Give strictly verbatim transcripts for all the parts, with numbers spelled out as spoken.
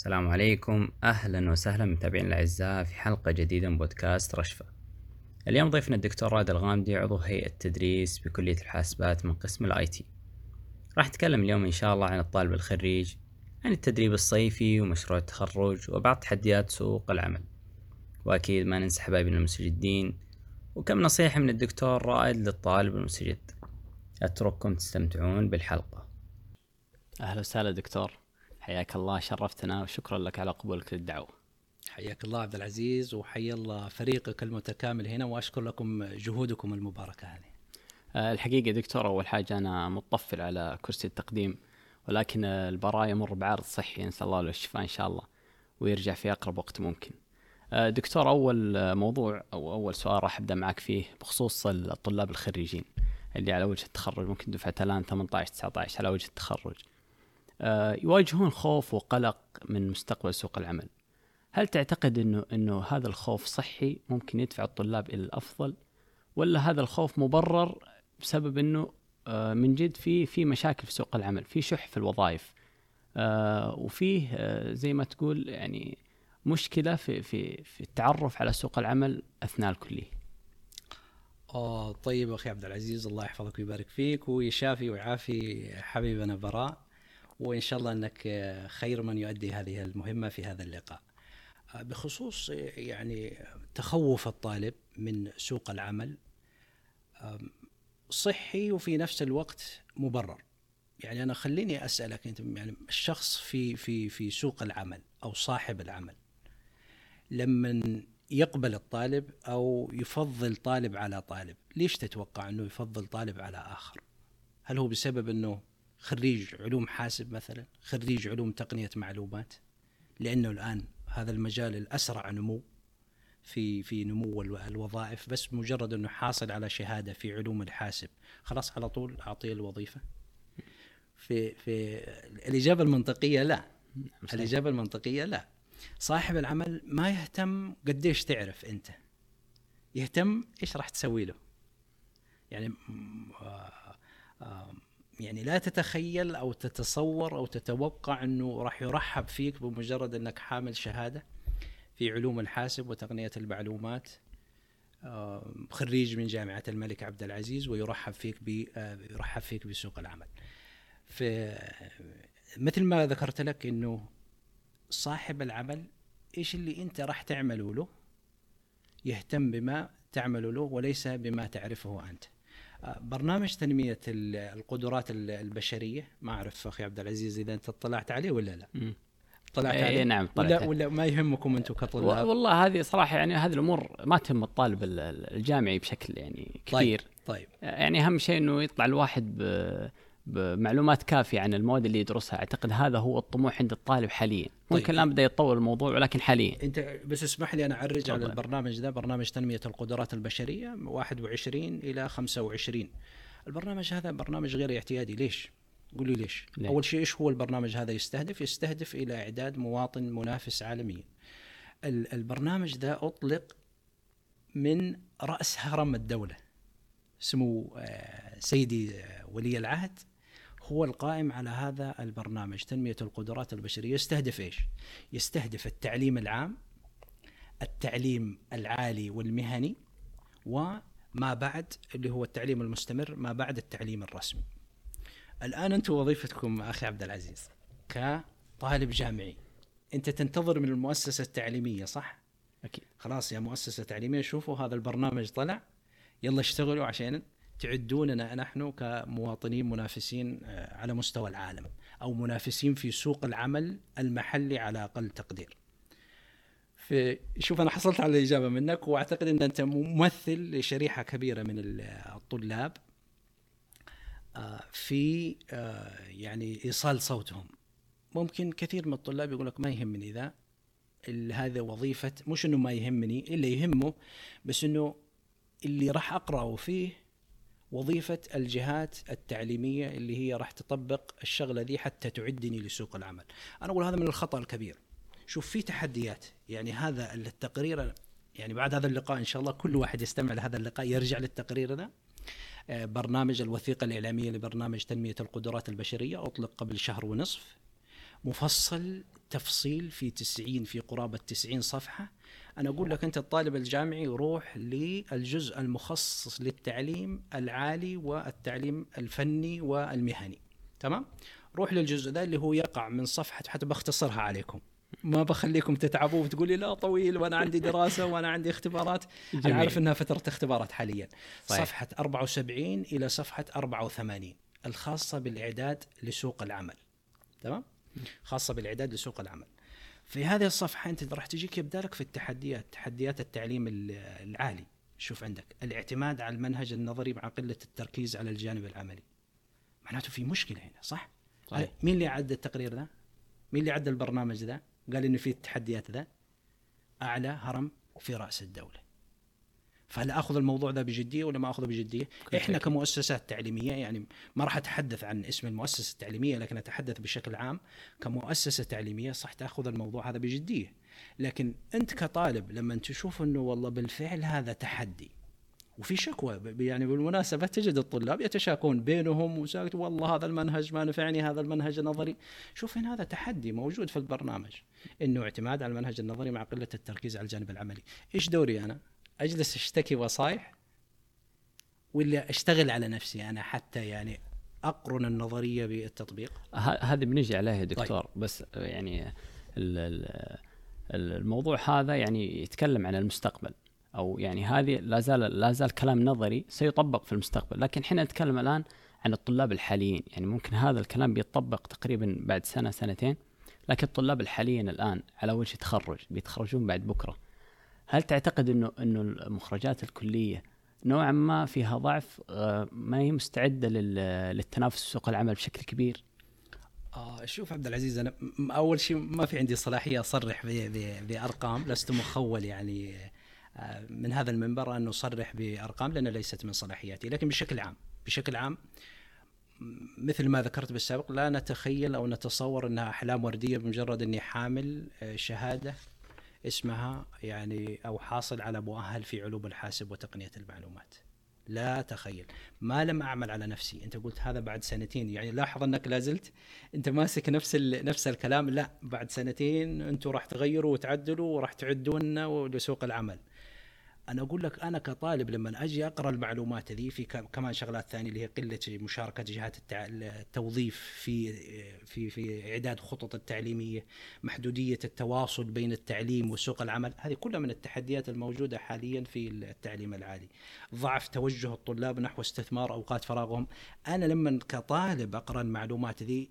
السلام عليكم، أهلا وسهلا متابعين الأعزاء في حلقة جديدة من بودكاست رشفة. اليوم ضيفنا الدكتور رائد الغامدي، عضو هيئة التدريس بكلية الحاسبات من قسم الاي تي. راح نتكلم اليوم إن شاء الله عن الطالب الخريج، عن التدريب الصيفي ومشروع التخرج وبعض تحديات سوق العمل، وأكيد ما ننسى حبايبنا المستجدين، وكم نصيحة من الدكتور رائد للطالب المستجد. أترككم تستمتعون بالحلقة. أهلا وسهلا دكتور، حياك الله، شرفتنا وشكرا لك على قبولك للدعوة. حياك الله عبد العزيز، وحيا الله فريقك المتكامل هنا، وأشكر لكم جهودكم المباركة هذه. الحقيقة دكتور، أول حاجة أنا متطفل على كرسي التقديم، ولكن البراء يمر بعرض صحي نسأل الله له الشفاء إن شاء الله، ويرجع في أقرب وقت ممكن. دكتور، أول موضوع أو أول سؤال راح أبدأ معك فيه بخصوص الطلاب الخريجين اللي على وجه التخرج، ممكن دفعة الآن ثمانية عشر تسعة عشر على وجه التخرج، يواجهون خوف وقلق من مستقبل سوق العمل. هل تعتقد إنه إنه هذا الخوف صحي ممكن يدفع الطلاب إلى الأفضل، ولا هذا الخوف مبرر بسبب إنه من جد في في مشاكل في سوق العمل، في شح في الوظائف، وفيه زي ما تقول يعني مشكلة في في في التعرف على سوق العمل أثناء الكلية؟ آه طيب أخي عبد العزيز، الله يحفظك ويبارك فيك ويشافي ويعافي حبيبنا براء، وإن شاء الله أنك خير من يؤدي هذه المهمة في هذا اللقاء. بخصوص يعني تخوف الطالب من سوق العمل، صحي وفي نفس الوقت مبرر. يعني أنا خليني أسألك أنت، يعني الشخص في في في سوق العمل أو صاحب العمل، لما يقبل الطالب أو يفضل طالب على طالب، ليش تتوقع أنه يفضل طالب على آخر؟ هل هو بسبب أنه خريج علوم حاسب مثلا، خريج علوم تقنية معلومات، لأنه الآن هذا المجال الأسرع نمو في في نمو الوظائف، بس مجرد أنه حاصل على شهادة في علوم الحاسب خلاص على طول أعطيه الوظيفة؟ في في الإجابة المنطقية لا، الإجابة المنطقية لا. صاحب العمل ما يهتم قديش تعرف أنت، يهتم إيش راح تسوي له. يعني آه آه يعني لا تتخيل أو تتصور أو تتوقع أنه راح يرحب فيك بمجرد أنك حامل شهادة في علوم الحاسب وتقنية المعلومات، خريج من جامعة الملك عبد العزيز، ويرحب فيك بيرحب فيك بسوق العمل. فمثل ما ذكرت لك أنه صاحب العمل إيش اللي أنت راح تعمله له، يهتم بما تعمله له وليس بما تعرفه أنت. برنامج تنمية القدرات البشرية، ما أعرف أخي عبد العزيز إذا أنت اطلعت عليه ولا لا. مم. طلعت عليه؟ إيه نعم طلعت. ولا, ولا ما يهمكم أنتم كطلاب؟ والله هذه صراحة يعني هذه الأمور ما تهم الطالب الجامعي بشكل يعني كبير. طيب. طيب. يعني أهم شيء إنه يطلع الواحد بمعلومات كافية عن المواد اللي يدرسها. أعتقد هذا هو الطموح عند الطالب حاليا. ممكن طيب. الآن بدأ يتطور الموضوع، ولكن حاليا أنت بس اسمح لي أنا أعرج طبعا. على البرنامج ده، برنامج تنمية القدرات البشرية واحد وعشرين إلى خمسة وعشرين. البرنامج هذا برنامج غير اعتيادي. ليش؟ قولي ليش؟ ليه؟ أول شيء إيش هو البرنامج هذا يستهدف؟ يستهدف إلى إعداد مواطن منافس عالميا. البرنامج ده أطلق من رأس هرم الدولة، سمو سيدي ولي العهد هو القائم على هذا البرنامج تنمية القدرات البشرية. يستهدف إيش؟ يستهدف التعليم العام، التعليم العالي والمهني، وما بعد اللي هو التعليم المستمر ما بعد التعليم الرسمي. الآن أنتم وظيفتكم أخي عبد العزيز كطالب جامعي، أنت تنتظر من المؤسسة التعليمية صح؟ أكيد. خلاص يا مؤسسة تعليمية، شوفوا هذا البرنامج طلع، يلا اشتغلوا عشان تعدوننا نحن كمواطنين منافسين على مستوى العالم، أو منافسين في سوق العمل المحلي على أقل تقدير. شوف أنا حصلت على الإجابة منك، وأعتقد أن أنت ممثل لشريحة كبيرة من الطلاب في يعني إيصال صوتهم. ممكن كثير من الطلاب يقول لك ما يهمني إذا هذا وظيفة، مش أنه ما يهمني إلا يهمه، بس أنه اللي راح أقرأه فيه وظيفة الجهات التعليمية اللي هي راح تطبق الشغلة دي حتى تعدني لسوق العمل. أنا أقول هذا من الخطأ الكبير. شوف في تحديات، يعني هذا التقرير، يعني بعد هذا اللقاء إن شاء الله كل واحد يستمع لهذا اللقاء يرجع للتقرير ده، برنامج الوثيقة الإعلامية لبرنامج تنمية القدرات البشرية أطلق قبل شهر ونصف، مفصل تفصيل في تسعين في قرابة تسعين صفحة. أنا أقول لك أنت الطالب الجامعي روح للجزء المخصص للتعليم العالي والتعليم الفني والمهني، تمام؟ روح للجزء ده اللي هو يقع من صفحة، حتى بختصرها عليكم، ما بخليكم تتعبوا وتقولي لا طويل وأنا عندي دراسة وأنا عندي اختبارات. جميل. أنا عارف أنها فترة اختبارات حاليا. صحيح. صفحة أربعة وسبعين إلى صفحة أربعة وثمانين الخاصة بالإعداد لسوق العمل، تمام؟ خاصة بالإعداد لسوق العمل. في هذه الصفحة أنت راح تجيك يبدالك في التحديات، تحديات التعليم العالي. شوف عندك الاعتماد على المنهج النظري مع قلة التركيز على الجانب العملي، معناته في مشكلة هنا، صح؟ طيب. مين اللي عد التقرير ده؟ مين اللي عد البرنامج ده؟ قال إنه فيه التحديات ده. أعلى هرم في رأس الدولة. فهل أخذ الموضوع ده بجدية ولا ما أخذه بجدية؟ إحنا كمؤسسات تعليمية، يعني ما راح أتحدث عن اسم المؤسسة التعليمية، لكن أتحدث بشكل عام كمؤسسة تعليمية، صح تأخذ الموضوع هذا بجدية. لكن أنت كطالب لما تشوف إنه والله بالفعل هذا تحدي، وفي شكوى يعني بالمناسبة تجد الطلاب يتشاكون بينهم وساكت، والله هذا المنهج ما نفعني، هذا المنهج النظري. شوف إن هذا تحدي موجود في البرنامج، إنه اعتماد على المنهج النظري مع قلة التركيز على الجانب العملي. إيش دوري أنا؟ أجلس أشتكي وصايح ولا أشتغل على نفسي أنا حتى يعني أقرن النظرية بالتطبيق؟ هذا بنجي عليه يا دكتور. طيب. بس يعني الموضوع هذا يعني يتكلم عن المستقبل، أو يعني هذه لا زال لا زال كلام نظري سيطبق في المستقبل، لكن إحنا نتكلم الآن عن الطلاب الحاليين. يعني ممكن هذا الكلام بيتطبق تقريبا بعد سنة سنتين، لكن الطلاب الحاليين الآن على وجه تخرج، بيتخرجون بعد بكرة. هل تعتقد إنه إنه المخرجات الكلية نوعا ما فيها ضعف، ما هي مستعدة للتنافس في سوق العمل بشكل كبير؟ آه شوف عبد العزيز، أنا أول شيء ما في عندي صلاحية أصرح بأرقام، لست مخول يعني من هذا المنبر أن أصرح بأرقام لأنها ليست من صلاحياتي. لكن بشكل عام، بشكل عام مثل ما ذكرت بالسابق، لا نتخيل أو نتصور أنها أحلام وردية بمجرد أني حامل شهادة اسمها يعني أو حاصل على مؤهل في علوم الحاسب وتقنية المعلومات. لا تخيل ما لم أعمل على نفسي. أنت قلت هذا بعد سنتين، يعني لاحظ أنك لازلت أنت ماسك نفس نفس الكلام. لا، بعد سنتين أنتوا راح تغيروا وتعدلوا وراح تعدونا لسوق العمل. أنا أقول لك أنا كطالب لما أجي أقرأ المعلومات ذي، في كمان شغلات ثانية اللي هي قلة مشاركة جهات التوظيف في في في إعداد خطط التعليمية، محدودية التواصل بين التعليم وسوق العمل، هذه كلها من التحديات الموجودة حاليا في التعليم العالي. ضعف توجه الطلاب نحو استثمار أوقات فراغهم. أنا لما كطالب أقرأ المعلومات ذي،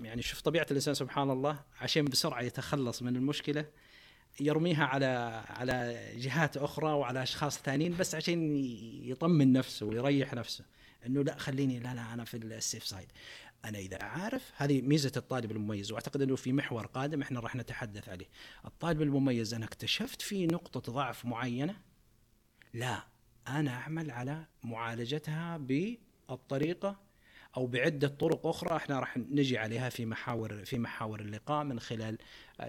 يعني شوف طبيعة الإنسان سبحان الله، عشان بسرعة يتخلص من المشكلة يرميها على على جهات أخرى وعلى أشخاص ثانيين، بس عشان يطمن نفسه ويريح نفسه إنه لا خليني لا لا أنا في السيف سايد. أنا إذا عارف، هذه ميزة الطالب المميز، وأعتقد إنه في محور قادم إحنا راح نتحدث عليه. الطالب المميز أنا اكتشفت فيه نقطة ضعف معينة، لا أنا أعمل على معالجتها بالطريقة أو بعدة طرق أخرى إحنا راح نجي عليها في محاور في محاور اللقاء، من خلال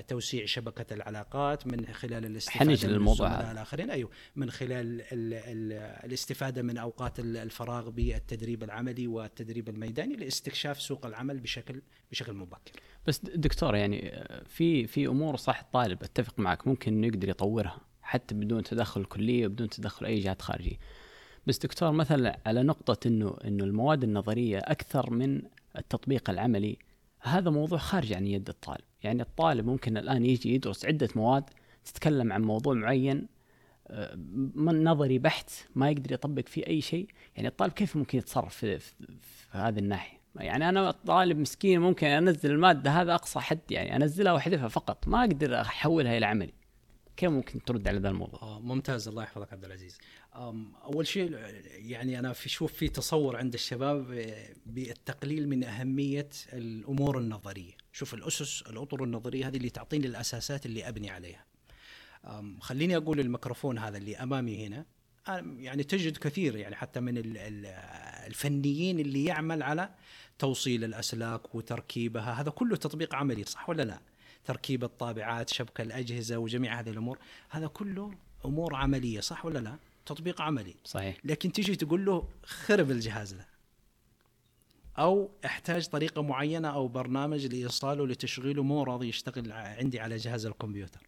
توسيع شبكة العلاقات، من خلال الاستفادة من الزملاء الآخرين، أيوه، من خلال ال ال الاستفادة من أوقات الفراغ بالتدريب العملي والتدريب الميداني لاستكشاف سوق العمل بشكل بشكل مبكر. بس دكتور، يعني في في أمور صح الطالب أتفق معك ممكن يقدر يطورها حتى بدون تدخل الكلية وبدون تدخل أي جهات خارجية. بس دكتور، مثلا على نقطة إنه إنه المواد النظرية أكثر من التطبيق العملي، هذا موضوع خارج عن يد الطالب. يعني الطالب ممكن الآن يجي يدرس عدة مواد تتكلم عن موضوع معين من نظري بحت، ما يقدر يطبق فيه أي شيء. يعني الطالب كيف ممكن يتصرف في, في, في هذه الناحية؟ يعني أنا الطالب مسكين ممكن أنزل المادة، هذا أقصى حد، يعني أنزلها وأحذفها فقط، ما أقدر أحولها إلى عملي. كيف ممكن ترد على هذا الموضوع؟ ممتاز، الله يحفظك عبد العزيز. أول شيء يعني أنا في شوف في تصور عند الشباب بالتقليل من أهمية الأمور النظرية. شوف الأسس، الأطر النظرية هذه اللي تعطيني الأساسات اللي أبني عليها. خليني أقول الميكروفون هذا اللي أمامي هنا، يعني تجد كثير يعني حتى من الفنيين اللي يعمل على توصيل الأسلاك وتركيبها، هذا كله تطبيق عملي، صح ولا لا؟ تركيب الطابعات، شبك الأجهزة، وجميع هذه الأمور، هذا كله أمور عملية، صح ولا لا؟ تطبيق عملي. صحيح. لكن تيجي تقول له خرب الجهاز ده أو احتاج طريقة معينة أو برنامج لإيصاله لتشغيله مو راضي يشتغل عندي على جهاز الكمبيوتر.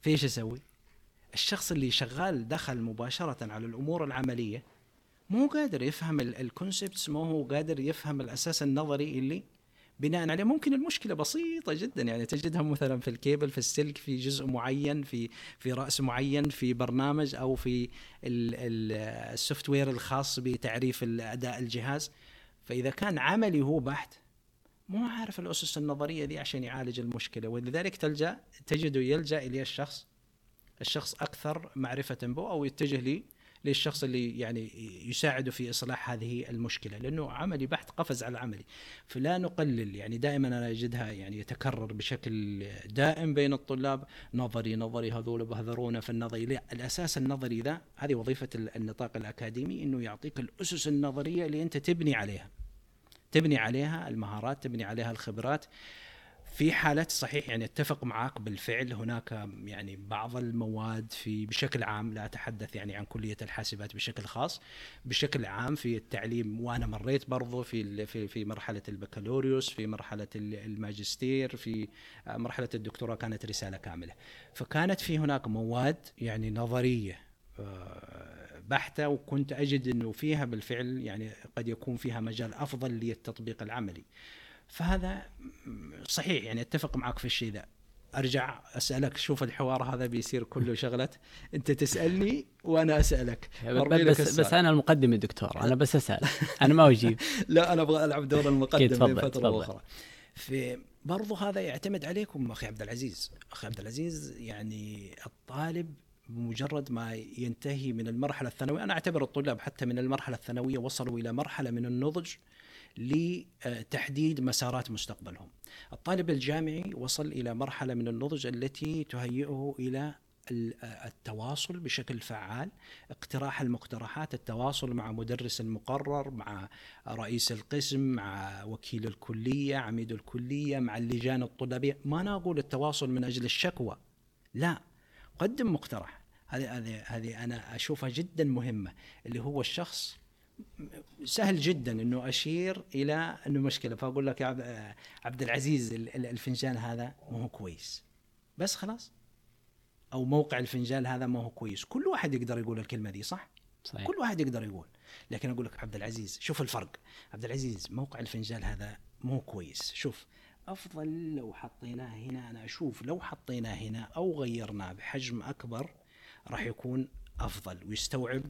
فيش أسوي؟ الشخص اللي شغال دخل مباشرة على الأمور العملية مو قادر يفهم الكونسبتس، مو هو قادر يفهم الأساس النظري اللي بناء عليه ممكن المشكلة بسيطة جدا يعني تجدها مثلا في الكيبل، في السلك، في جزء معين، في في رأس معين، في برنامج أو في السوفت وير الخاص بتعريف أداء الجهاز. فإذا كان عملي هو بحت مو عارف الأسس النظرية دي عشان يعالج المشكلة، ولذلك تلجأ تجده يلجأ إليه الشخص الشخص أكثر معرفة به أو يتجه لي للشخص اللي يعني يساعده في إصلاح هذه المشكلة، لأنه عملي بحت قفز على عملي. فلا نقلل يعني، دائما أنا أجدها يعني يتكرر بشكل دائم بين الطلاب نظري نظري هذول بهذرونا في النظري. لا، الأساس النظري ذا هذه وظيفة النطاق الأكاديمي، إنه يعطيك الأسس النظرية اللي أنت تبني عليها تبني عليها المهارات، تبني عليها الخبرات. في حالات صحيح يعني اتفق معاك بالفعل، هناك يعني بعض المواد في بشكل عام، لا أتحدث يعني عن كلية الحاسبات بشكل خاص، بشكل عام في التعليم، وأنا مريت برضو في في في مرحلة البكالوريوس، في مرحلة الماجستير، في مرحلة الدكتوراه، كانت رسالة كاملة. فكانت في هناك مواد يعني نظرية بحتة، وكنت أجد أنه فيها بالفعل يعني قد يكون فيها مجال أفضل للتطبيق العملي. فهذا صحيح يعني اتفق معك في الشيء ذا. أرجع أسألك، شوف الحوار هذا بيصير كله شغلة أنت تسألني وأنا أسألك. بس, بس, بس أنا المقدم يا دكتور، أنا بس أسأل، أنا ما أجيب. لا، أنا أبغى ألعب دور المقدم من فترة أخرى. برضو هذا يعتمد عليكم أخي عبد العزيز أخي عبد العزيز يعني الطالب بمجرد ما ينتهي من المرحلة الثانوية، أنا أعتبر الطلاب حتى من المرحلة الثانوية وصلوا إلى مرحلة من النضج لتحديد مسارات مستقبلهم. الطالب الجامعي وصل إلى مرحلة من النضج التي تهيئه إلى التواصل بشكل فعال، اقتراح المقترحات، التواصل مع مدرس المقرر، مع رئيس القسم، مع وكيل الكلية، عميد الكلية، مع اللجان الطلابية. ما أنا أقول التواصل من أجل الشكوى، لا، قدم مقترح. هذه هذه أنا أشوفها جدا مهمة، اللي هو الشخص سهل جدا أنه أشير إلى أنه مشكلة، فأقول لك يا عبد العزيز الفنجان هذا ما هو كويس، بس خلاص، أو موقع الفنجان هذا ما هو كويس. كل واحد يقدر يقول الكلمة دي، صح؟ صحيح. كل واحد يقدر يقول، لكن أقول لك عبد العزيز شوف الفرق، عبد العزيز موقع الفنجان هذا مو كويس، شوف أفضل لو حطيناه هنا، أنا أشوف لو حطيناه هنا أو غيرناه بحجم أكبر راح يكون أفضل ويستوعب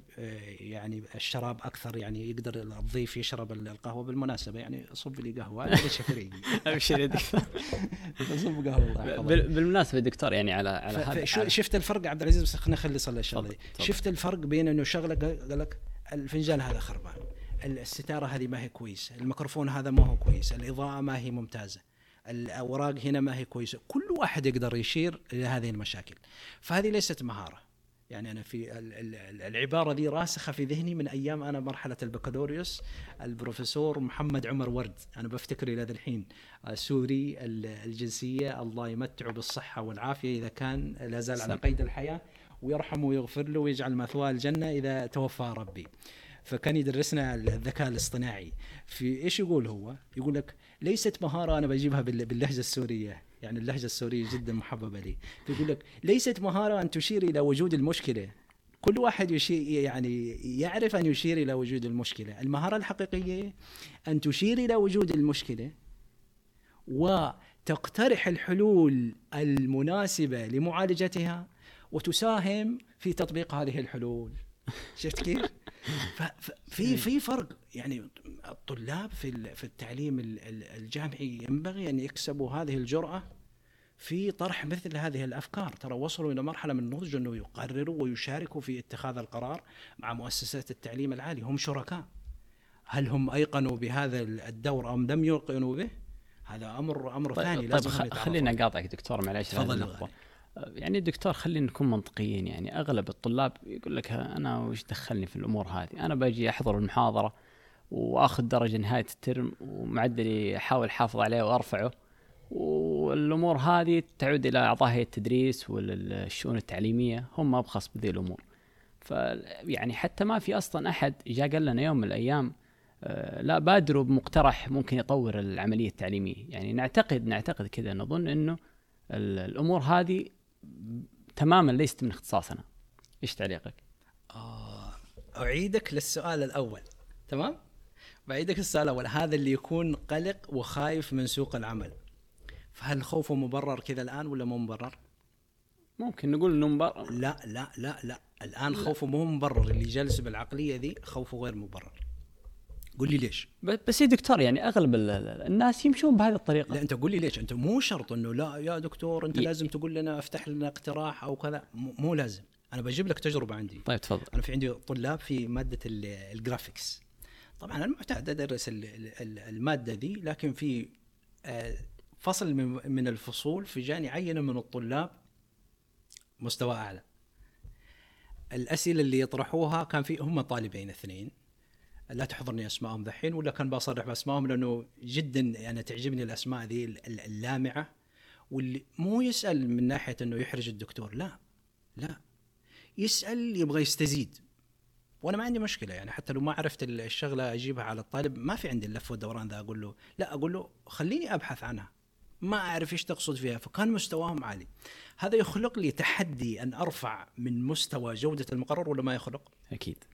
يعني الشراب أكثر، يعني يقدر الضيف يشرب القهوة. بالمناسبة يعني صب لي قهوة ليش فريقي أبشر يا دكتور، صب قهوة بالمناسبة دكتور. يعني على على شفت الفرق عبد العزيز، بس خلينا نخلص الشغلة. شفت الفرق بين إنه شغلة قال لك الفنجان هذا خربان، الستارة هذه ما هي كويسة، الميكروفون هذا ما هو كويس، الإضاءة ما هي ممتازة، الأوراق هنا ما هي كويسة. كل واحد يقدر يشير إلى هذه المشاكل، فهذه ليست مهارة. يعني أنا في العبارة دي راسخة في ذهني من أيام أنا مرحلة البكالوريوس، البروفيسور محمد عمر ورد، أنا بفتكر إلى ذا الحين، سوري الجنسية، الله يمتعه بالصحة والعافية إذا كان لازال على قيد الحياة، ويرحمه ويغفر له ويجعل مثواه الجنة إذا توفى ربي. فكان يدرسنا الذكاء الاصطناعي، في إيش يقول هو؟ يقول لك ليست مهارة، أنا بجيبها باللهجة السورية، يعني اللهجة السورية جدا محببة لي. فيقول لك ليست مهارة أن تشير إلى وجود المشكلة، كل واحد يشير يعني يعرف أن يشير إلى وجود المشكلة، المهارة الحقيقية أن تشير إلى وجود المشكلة وتقترح الحلول المناسبة لمعالجتها وتساهم في تطبيق هذه الحلول. شفت كيف؟ في في فرق يعني الطلاب في في التعليم الجامعي ينبغي أن يكسبوا هذه الجرأة في طرح مثل هذه الأفكار. ترى وصلوا إلى مرحلة من النضج أنه يقرروا ويشاركوا في اتخاذ القرار مع مؤسسات التعليم العالي، هم شركاء. هل هم أيقنوا بهذا الدور أم لم يوقنوا به؟ هذا أمر أمر ثاني. طيب لازم طيب خلينا نقاطعك دكتور معلش، يعني الدكتور خلينا نكون منطقيين. يعني أغلب الطلاب يقول لك أنا وش دخلني في الأمور هذه، أنا باجي أحضر المحاضرة وأخذ درجة نهاية الترم ومعدلي أحاول حافظ عليه وأرفعه، والأمور هذه تعود إلى أعضاء هيئة التدريس والشؤون التعليمية، هم ما بخص بذي الأمور. فيعني حتى ما في أصلا أحد جاء قال لنا يوم من الأيام لا بادروا بمقترح ممكن يطور العملية التعليمية. يعني نعتقد نعتقد كذا نظن أنه الأمور هذه تماما ليست من اختصاصنا. إيش تعليقك؟ أعيدك للسؤال الأول. تمام؟ بعيدك السؤال الأول، هذا اللي يكون قلق وخايف من سوق العمل، فهل خوفه مبرر كذا الآن ولا مو مبرر؟ ممكن نقول إنه مبرر. لا لا لا لا الآن لا. خوفه مو مبرر، اللي جالس بالعقلية ذي خوفه غير مبرر. قل لي ليش؟ بس يا دكتور يعني أغلب الناس يمشون بهذه الطريقة. لا أنت قل لي ليش، أنت مو شرط إنه لا يا دكتور أنت ي... لازم تقول لنا افتح لنا اقتراح أو كذا، مو لازم. أنا بجيب لك تجربة عندي. طيب تفضل. أنا في عندي طلاب في مادة الجرافيكس، طبعا المعتاد أدرس المادة ذي، لكن في فصل من الفصول في جاني عينة من الطلاب مستوى أعلى. الأسئلة اللي يطرحوها كان في هم طالبين اثنين، لا تحضرني أسمائهم ذحين ولا كان بصرح بأسمائهم لأنه جدا أنا يعني تعجبني الأسماء ذي اللامعة، واللي مو يسأل من ناحية أنه يحرج الدكتور، لا لا يسأل يبغى يستزيد، وأنا ما عندي مشكلة يعني حتى لو ما عرفت الشغلة أجيبها على الطالب، ما في عندي اللف والدوران ذا. أقول له لا، أقول له خليني أبحث عنها، ما أعرف إيش تقصد فيها. فكان مستواهم عالي. هذا يخلق لي تحدي أن أرفع من مستوى جودة المقرر ولا ما يخلق؟ أكيد.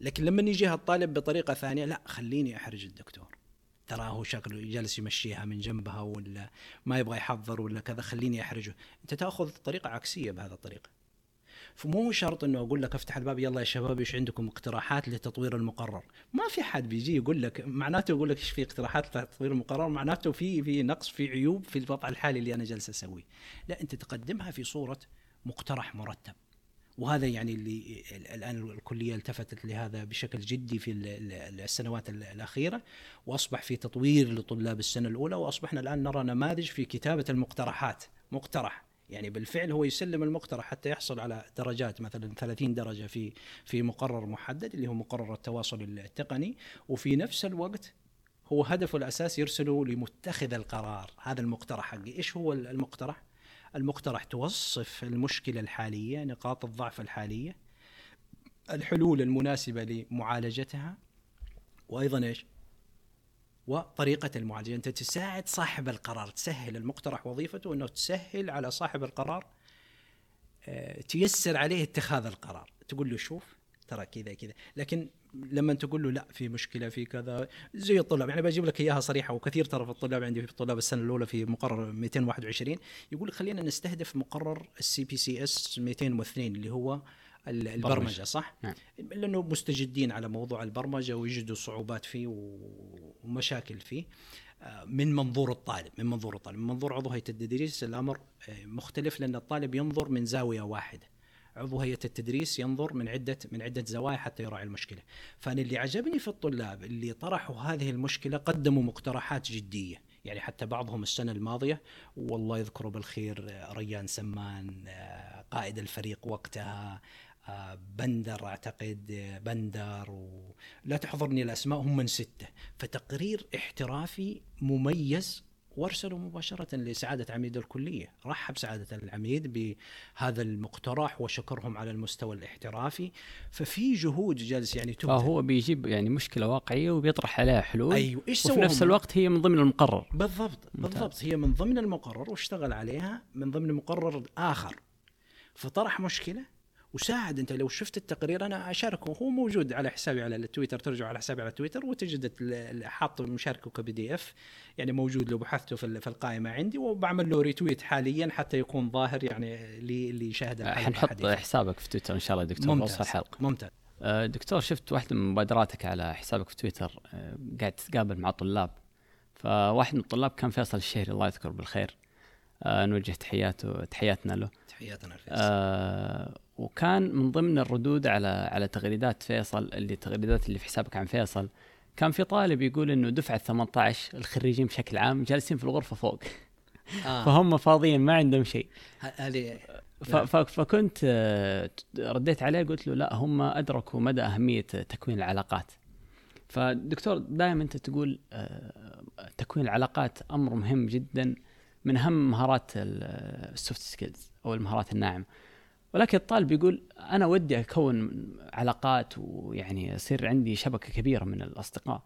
لكن لما يجيها الطالب بطريقة ثانية، لا خليني أحرج الدكتور، تراه شكله جالس يمشيها من جنبها ولا ما يبغى يحضر ولا كذا، خليني أحرجه. أنت تأخذ طريقة عكسية بهذا الطريقة. فمو شرط أنه أقول لك أفتح الباب يلا يا شباب إيش عندكم اقتراحات لتطوير المقرر. ما في حد بيجي يقول لك، معناته يقول لك إيش في اقتراحات لتطوير المقرر، معناته في في نقص، في عيوب في الوضع الحالي اللي أنا جالس أسويه. لا، أنت تقدمها في صورة مقترح مرتب، وهذا يعني اللي الآن الكلية التفتت لهذا بشكل جدي في السنوات الأخيرة، وأصبح في تطوير لطلاب السنة الأولى، وأصبحنا الآن نرى نماذج في كتابة المقترحات. مقترح يعني بالفعل هو يسلم المقترح حتى يحصل على درجات، مثلا ثلاثين درجة في في مقرر محدد اللي هو مقرر التواصل التقني، وفي نفس الوقت هو هدفه الأساسي يرسله لمتخذ القرار. هذا المقترح حقي. إيش هو المقترح؟ المقترح توصف المشكلة الحالية، نقاط الضعف الحالية، الحلول المناسبة لمعالجتها، وأيضا إيش؟ وطريقة المعالجة. أنت تساعد صاحب القرار، تسهل. المقترح وظيفته أنه تسهل على صاحب القرار، تيسر عليه اتخاذ القرار. تقول له شوف ترى كذا كذا. لكن لما تقول له لا في مشكلة في كذا، زي الطلاب يعني بجيب لك إياها صريحة، وكثير ترى في الطلاب عندي في الطلاب السنة الأولى في مقرر مئتين وواحد وعشرين يقول خلينا نستهدف مقرر سي بي سي إس مئتين واثنين اللي هو البرمجة، صح؟ نعم. لأنه مستجدين على موضوع البرمجة ويجدوا صعوبات فيه ومشاكل فيه من منظور الطالب، من منظور الطالب، من منظور عضو هيئة التدريس الأمر مختلف، لأن الطالب ينظر من زاوية واحدة، عضو هيئة التدريس ينظر من عدة من عدة زوايا حتى يراعي المشكلة. فأنا اللي عجبني في الطلاب اللي طرحوا هذه المشكلة قدموا مقترحات جدية، يعني حتى بعضهم السنة الماضية والله يذكره بالخير ريان سمان قائد الفريق وقتها، بندر أعتقد بندر ولا تحضرني الأسماء، هم من ستة، فتقرير احترافي مميز وارسلوا مباشرة لسعادة عميد الكلية. رحب سعادة العميد بهذا المقترح وشكرهم على المستوى الاحترافي. ففي جهود جالس يعني تبذل. فهو بيجيب يعني مشكلة واقعية وبيطرح عليها حلول. أيوة. وفي نفس الوقت هي من ضمن المقرر. بالضبط. بالضبط. هي من ضمن المقرر واشتغل عليها من ضمن مقرر آخر، فطرح مشكلة وساعد. أنت لو شفت التقرير أنا أشاركه، هو موجود على حسابي على التويتر، ترجع على حسابي على التويتر وتجد حاط مشاركه كبي دي اف، يعني موجود لو بحثته في القائمة عندي، وبعمل له ريتويت حاليا حتى يكون ظاهر يعني اللي يشاهد. حنحط حسابك في تويتر إن شاء الله دكتور. ممتاز. الحلقة. ممتاز. دكتور، شفت واحدة من مبادراتك على حسابك في تويتر قاعد تتقابل مع طلاب، فواحد من الطلاب كان فيصل الشهري الله يذكره بالخير، نوجه تحياته تحياتنا له. تحياتنا لفيصل. وكان من ضمن الردود على على تغريدات فيصل، اللي تغريدات اللي في حسابك عن فيصل، كان في طالب يقول انه دفعه ثمانية عشر الخريجين بشكل عام جالسين في الغرفه فوق آه. فهم فاضيين ما عندهم شيء. هذه فكنت رديت عليه قلت له لا، هم ادركوا مدى اهميه تكوين العلاقات. فدكتور دائما انت تقول تكوين العلاقات امر مهم جدا، من اهم مهارات السوفت سكيلز او المهارات الناعمه، ولكن الطالب يقول أنا ودي أكون علاقات ويعني يصير عندي شبكة كبيرة من الأصدقاء،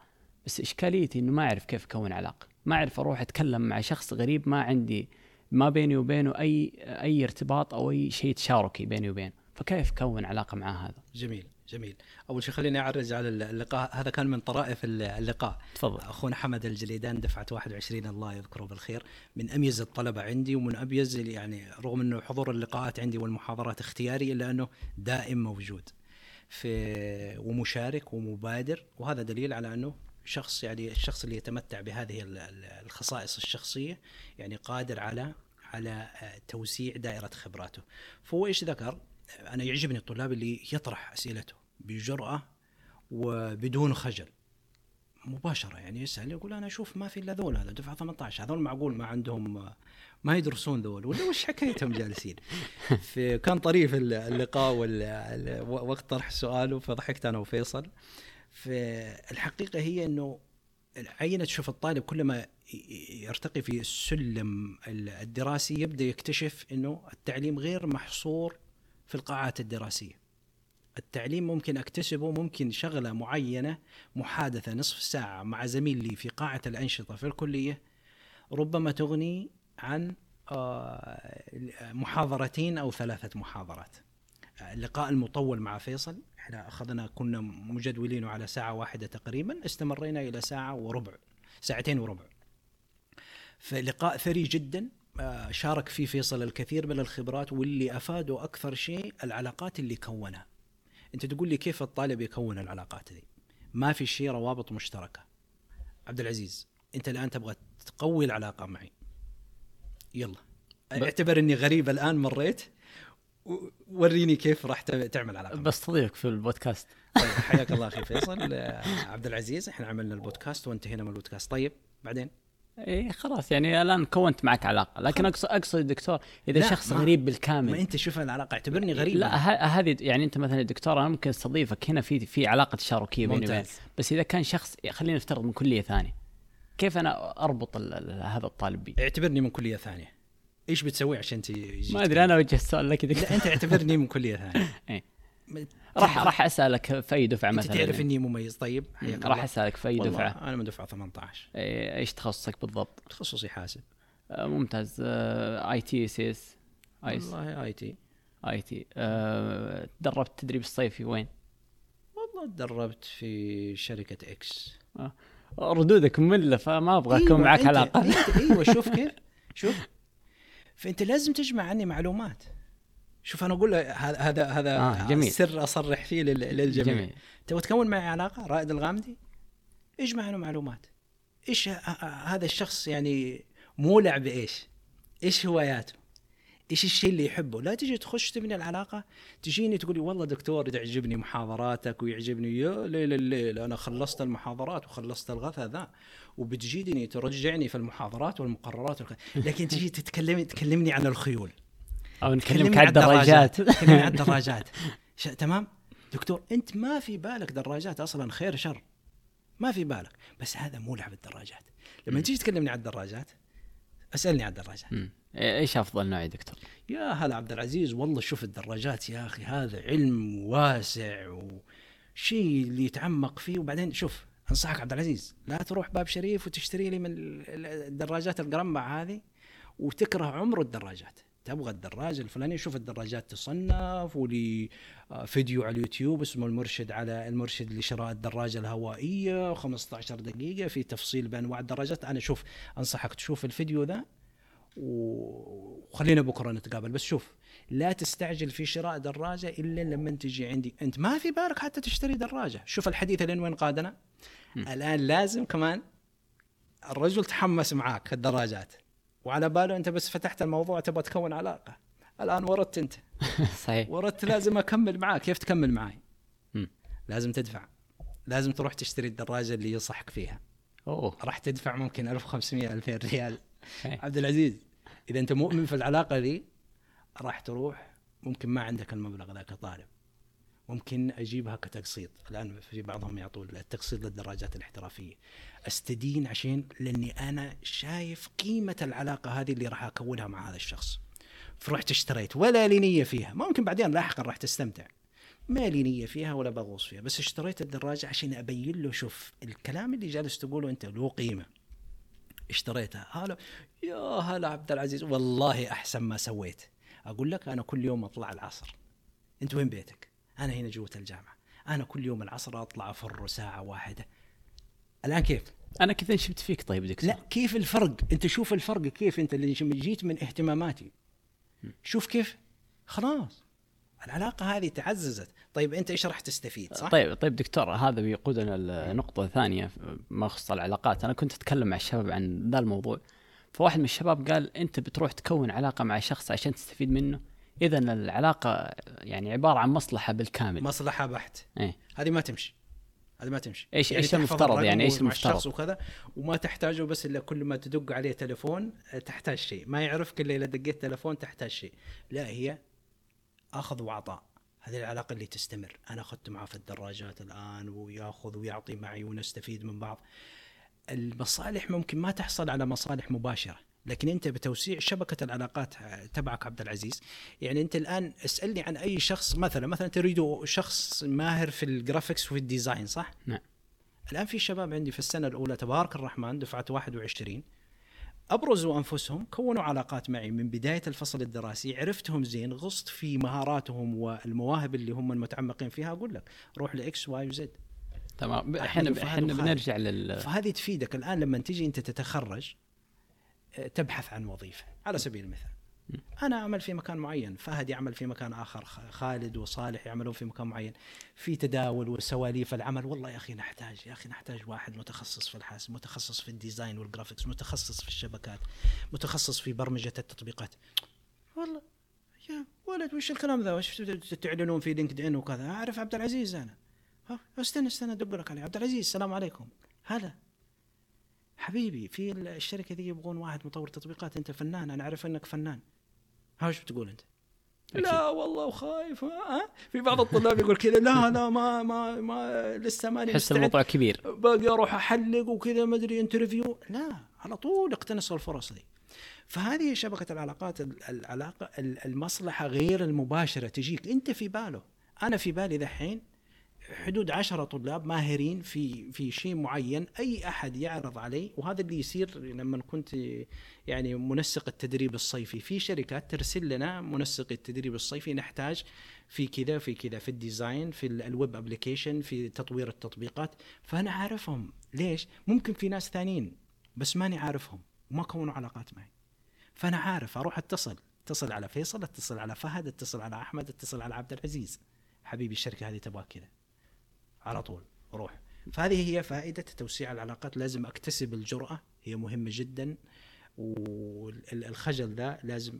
بس إشكاليتي إنه ما أعرف كيف أكون علاقة، ما أعرف أروح أتكلم مع شخص غريب ما عندي ما بيني وبينه أي أي ارتباط أو أي شيء تشاركي بيني وبينه، فكيف أكون علاقة مع هذا؟ جميل جميل. أول شيء خليني أعرج على اللقاء، هذا كان من طرائف اللقاء. تفضل. أخونا حمد الجليدان دفعة واحد وعشرين الله يذكره بالخير، من أميز الطلبة عندي ومن أميز، يعني رغم أنه حضور اللقاءات عندي والمحاضرات اختياري إلا أنه دائم موجود في ومشارك ومبادر، وهذا دليل على أنه شخص، يعني الشخص اللي يتمتع بهذه الخصائص الشخصية يعني قادر على على توسيع دائرة خبراته. فهو إيش ذكر؟ أنا يعجبني الطلاب اللي يطرح أسئلته بجرأة وبدون خجل مباشرة، يعني يسأل يقول أنا أشوف ما في إلا ذول، هذا دفعة ثمانية عشر، هذول معقول ما عندهم ما يدرسون ذول ولا وش حكايتهم جالسين؟ فكان طريف اللقاء ووقت طرح سؤاله فضحكت أنا وفيصل. فالحقيقة هي أنه عينة تشوف الطالب كلما يرتقي في السلم الدراسي يبدأ يكتشف أنه التعليم غير محصور في القاعات الدراسية. التعليم ممكن أكتسبه، ممكن شغلة معينة، محادثة نصف ساعة مع زميل لي في قاعة الأنشطة في الكلية ربما تغني عن محاضرتين أو ثلاثة محاضرات. اللقاء المطول مع فيصل احنا أخذنا، كنا مجدولينه على ساعة واحدة تقريبا، استمرينا إلى ساعة وربع، ساعتين وربع. فلقاء ثري جدا شارك فيه فيصل الكثير من الخبرات، واللي أفاده أكثر شيء العلاقات اللي كونها. أنت تقول لي كيف الطالب يكون العلاقات دي؟ ما في شيء روابط مشتركة. عبد العزيز أنت الآن تبغى تقوي العلاقة معي، يلا اعتبر أني غريب الآن مريت، وريني كيف راح تعمل علاقة معي. بس تضيفك في البودكاست. طيب حياك الله أخي فيصل. عبد العزيز احنا عملنا البودكاست وانتهينا من البودكاست. طيب بعدين ايه خلاص، يعني الآن كونت معك علاقة، لكن أقصد أقصد دكتور إذا شخص غريب بالكامل. ما أنت شوف العلاقة، اعتبرني غريب. لا هذه يعني أنت مثلا دكتور أنا ممكن استضيفك هنا في في علاقة تشاركية بيني وبينك، بس إذا كان شخص خلينا نفترض من كلية ثانية، كيف أنا أربط هذا الطالب بي؟ اعتبرني من كلية ثانية، إيش بتسوي عشان تيجي؟ ما أدري أنا وجه السؤال لك دكتور. لا أنت اعتبرني من كلية ثانية. إيه راح راح أسألك في أي دفعة مثلا، تعرف إني مميز. طيب راح أسألك في أي دفعة؟ أنا من دفعة ثمانية عشر. إيش تخصصك بالضبط؟ تخصصي حاسب. آه ممتاز. آي تي سيس. والله آي تي آي تي. آه تدربت تدريب الصيفي وين؟ والله تدربت في شركة إكس. آه. ردودك مملة فما أبغى أكون أيوة معك علاقة. أيوة شوف كيف، شوف فأنت لازم تجمع عني معلومات. شوف أنا أقول هذا هذا آه سر أصرح فيه للجميع. تبغى تكون معي علاقة رائد الغامدي، اجمع عنه معلومات. إيش هذا الشخص يعني مولع بإيش؟ إيش هواياته؟ إيش الشيء اللي يحبه؟ لا تجي تخش تبني العلاقة تجيني تقولي والله دكتور تعجبني محاضراتك ويعجبني يا ليل الليل أنا خلصت المحاضرات وخلصت الغثاء ذا، وبتجيني ترجعني في المحاضرات والمقررات والخ... لكن تجي تتكلمي تكلمني عن الخيول أو نتكلمك عن الدراجات. نتكلم عن الدراجات. تمام دكتور أنت ما في بالك دراجات أصلا، خير شر ما في بالك، بس هذا مولع بالدراجات. لما تيجي تكلمني عن الدراجات أسألني عن الدراجات. م. إيش أفضل نوع دكتور؟ يا هلا عبد العزيز والله شوف الدراجات يا أخي هذا علم واسع وشيء اللي يتعمق فيه. وبعدين شوف أنصحك عبد العزيز لا تروح باب شريف وتشتري لي من الدراجات القرمبع هذه وتكره عمر الدراجات. تبغى الدراجة الفلانية، شوف الدراجات تصنف، ولي فيديو على اليوتيوب اسمه المرشد على المرشد لشراء الدراجة الهوائية خمسة عشر دقيقة في تفصيل بأنواع الدراجات. أنا شوف أنصحك تشوف الفيديو ذا وخلينا بكرة نتقابل. بس شوف لا تستعجل في شراء دراجة إلا لما تجي عندي، أنت ما في بالك حتى تشتري دراجة. شوف الحديث لين وين قادنا م. الآن لازم كمان الرجل تحمس معاك الدراجات وعلى باله أنت بس فتحت الموضوع تبغى تكون علاقة. الآن وردت أنت. صحيح. وردت لازم أكمل معاك. كيف تكمل معاي؟ لازم تدفع، لازم تروح تشتري الدراجة اللي يصحك فيها. أوه. راح تدفع ممكن ألف وخمسمية ألفين ريال. عبد العزيز إذا أنت مؤمن في العلاقة دي راح تروح. ممكن ما عندك المبلغ ذاك طالب، ممكن أجيبها كتقسيط. الآن في بعضهم يعطوا التقسيط للدراجات الاحترافية. أستدين عشان لأني أنا شايف قيمة العلاقة هذه اللي راح أكونها مع هذا الشخص، فرحت اشتريت ولا لي نية فيها، ممكن بعدين لاحقا راح تستمتع، ما لي نية فيها ولا بغوص فيها، بس اشتريت الدراجة عشان أبين له شوف الكلام اللي جالس تقوله أنت له قيمة. اشتريتها، هلا يا هلا عبد العزيز والله أحسن ما سويت. أقول لك أنا كل يوم أطلع العصر، أنت وين بيتك؟ أنا هنا جوة الجامعة، أنا كل يوم العصر أطلع أفر ساعة واحدة. الآن كيف؟ أنا كذا شفت فيك طيب دكتور. لا كيف الفرق؟ أنت شوف الفرق كيف، أنت اللي جيت من اهتماماتي شوف كيف خلاص العلاقة هذه تعززت. طيب أنت إيش راح تستفيد؟ صح؟ طيب طيب دكتور، هذا بيقودنا النقطة الثانية ما خص العلاقات. أنا كنت أتكلم مع الشباب عن ذا الموضوع، فواحد من الشباب قال أنت بتروح تكون علاقة مع شخص عشان تستفيد منه، إذا العلاقة يعني عبارة عن مصلحة بالكامل، مصلحة بحت. إيه؟ هذه ما تمشي، هذه ما تمشي. إيش يعني إيش المفترض يعني إيش المفترض وكذا، وما تحتاجه بس إلا كل ما تدق عليه تلفون تحتاج شيء، ما يعرفك إلا إذا دقيت تلفون تحتاج شيء. لا هي أخذ وعطاء، هذه العلاقة اللي تستمر. أنا أخذت معه في الدراجات الآن ويأخذ ويعطي معي ونستفيد من بعض. المصالح ممكن ما تحصل على مصالح مباشرة، لكن أنت بتوسيع شبكة العلاقات تبعك عبد العزيز. يعني أنت الآن اسألني عن أي شخص، مثلا مثلا تريدوا شخص ماهر في الجرافيكس وفي الديزاين، صح؟ نعم. الآن في شباب عندي في السنة الأولى تبارك الرحمن دفعة واحد وعشرين أبرزوا أنفسهم، كونوا علاقات معي من بداية الفصل الدراسي، عرفتهم زين، غصت في مهاراتهم والمواهب اللي هم المتعمقين فيها. أقول لك روح لإكس واي وزد. تمام، احنا بنرجع لل فهذه تفيدك الآن لما تجي أنت تتخرج تبحث عن وظيفة. على سبيل المثال أنا أعمل في مكان معين، فهد يعمل في مكان آخر، خالد وصالح يعملون في مكان معين، في تداول وسواليف العمل. والله يا أخي نحتاج يا أخي نحتاج واحد متخصص في الحاسب، متخصص في الديزاين والجرافيكس، متخصص في الشبكات، متخصص في برمجة التطبيقات. والله يا ولد وش الكلام ذا، وش تعلنون في لينكد إن وكذا؟ أعرف عبد العزيز أنا، استنى استنى دبرك عليه. عبد العزيز السلام عليكم، هلا حبيبي في الشركة ذي يبغون واحد مطور تطبيقات، أنت فنان، أنا أعرف أنك فنان. هاش بتقول أنت؟ لا والله وخايف. ها في بعض الطلاب يقول كذا، لا لا ما ما ما لسه ماني مستعد، حس الموضوع كبير، باقي أروح أحلق وكذا ما أدري انترفيو. لا على طول اقتنصوا الفرص دي. فهذه شبكة العلاقات، العلاقة المصلحة غير المباشرة تجيك أنت في باله. أنا في بالي ذحين حدود عشرة طلاب ماهرين في في شيء معين، أي أحد يعرض علي. وهذا اللي يصير لما كنت يعني منسق التدريب الصيفي، في شركات ترسل لنا منسق التدريب الصيفي نحتاج في كذا في كذا، في الديزاين، في الويب أبليكيشن، في تطوير التطبيقات. فأنا عارفهم. ليش؟ ممكن في ناس ثانيين بس ماني عارفهم وما كونوا علاقات معي، فأنا عارف أروح أتصل أتصل على فيصل، أتصل على فهد، أتصل على أحمد، أتصل على عبد العزيز، حبيبي الشركة هذه تبغى كذا، على طول روح. فهذه هي فائدة توسيع العلاقات. لازم أكتسب الجرأة، هي مهمة جدا، والخجل ذا لازم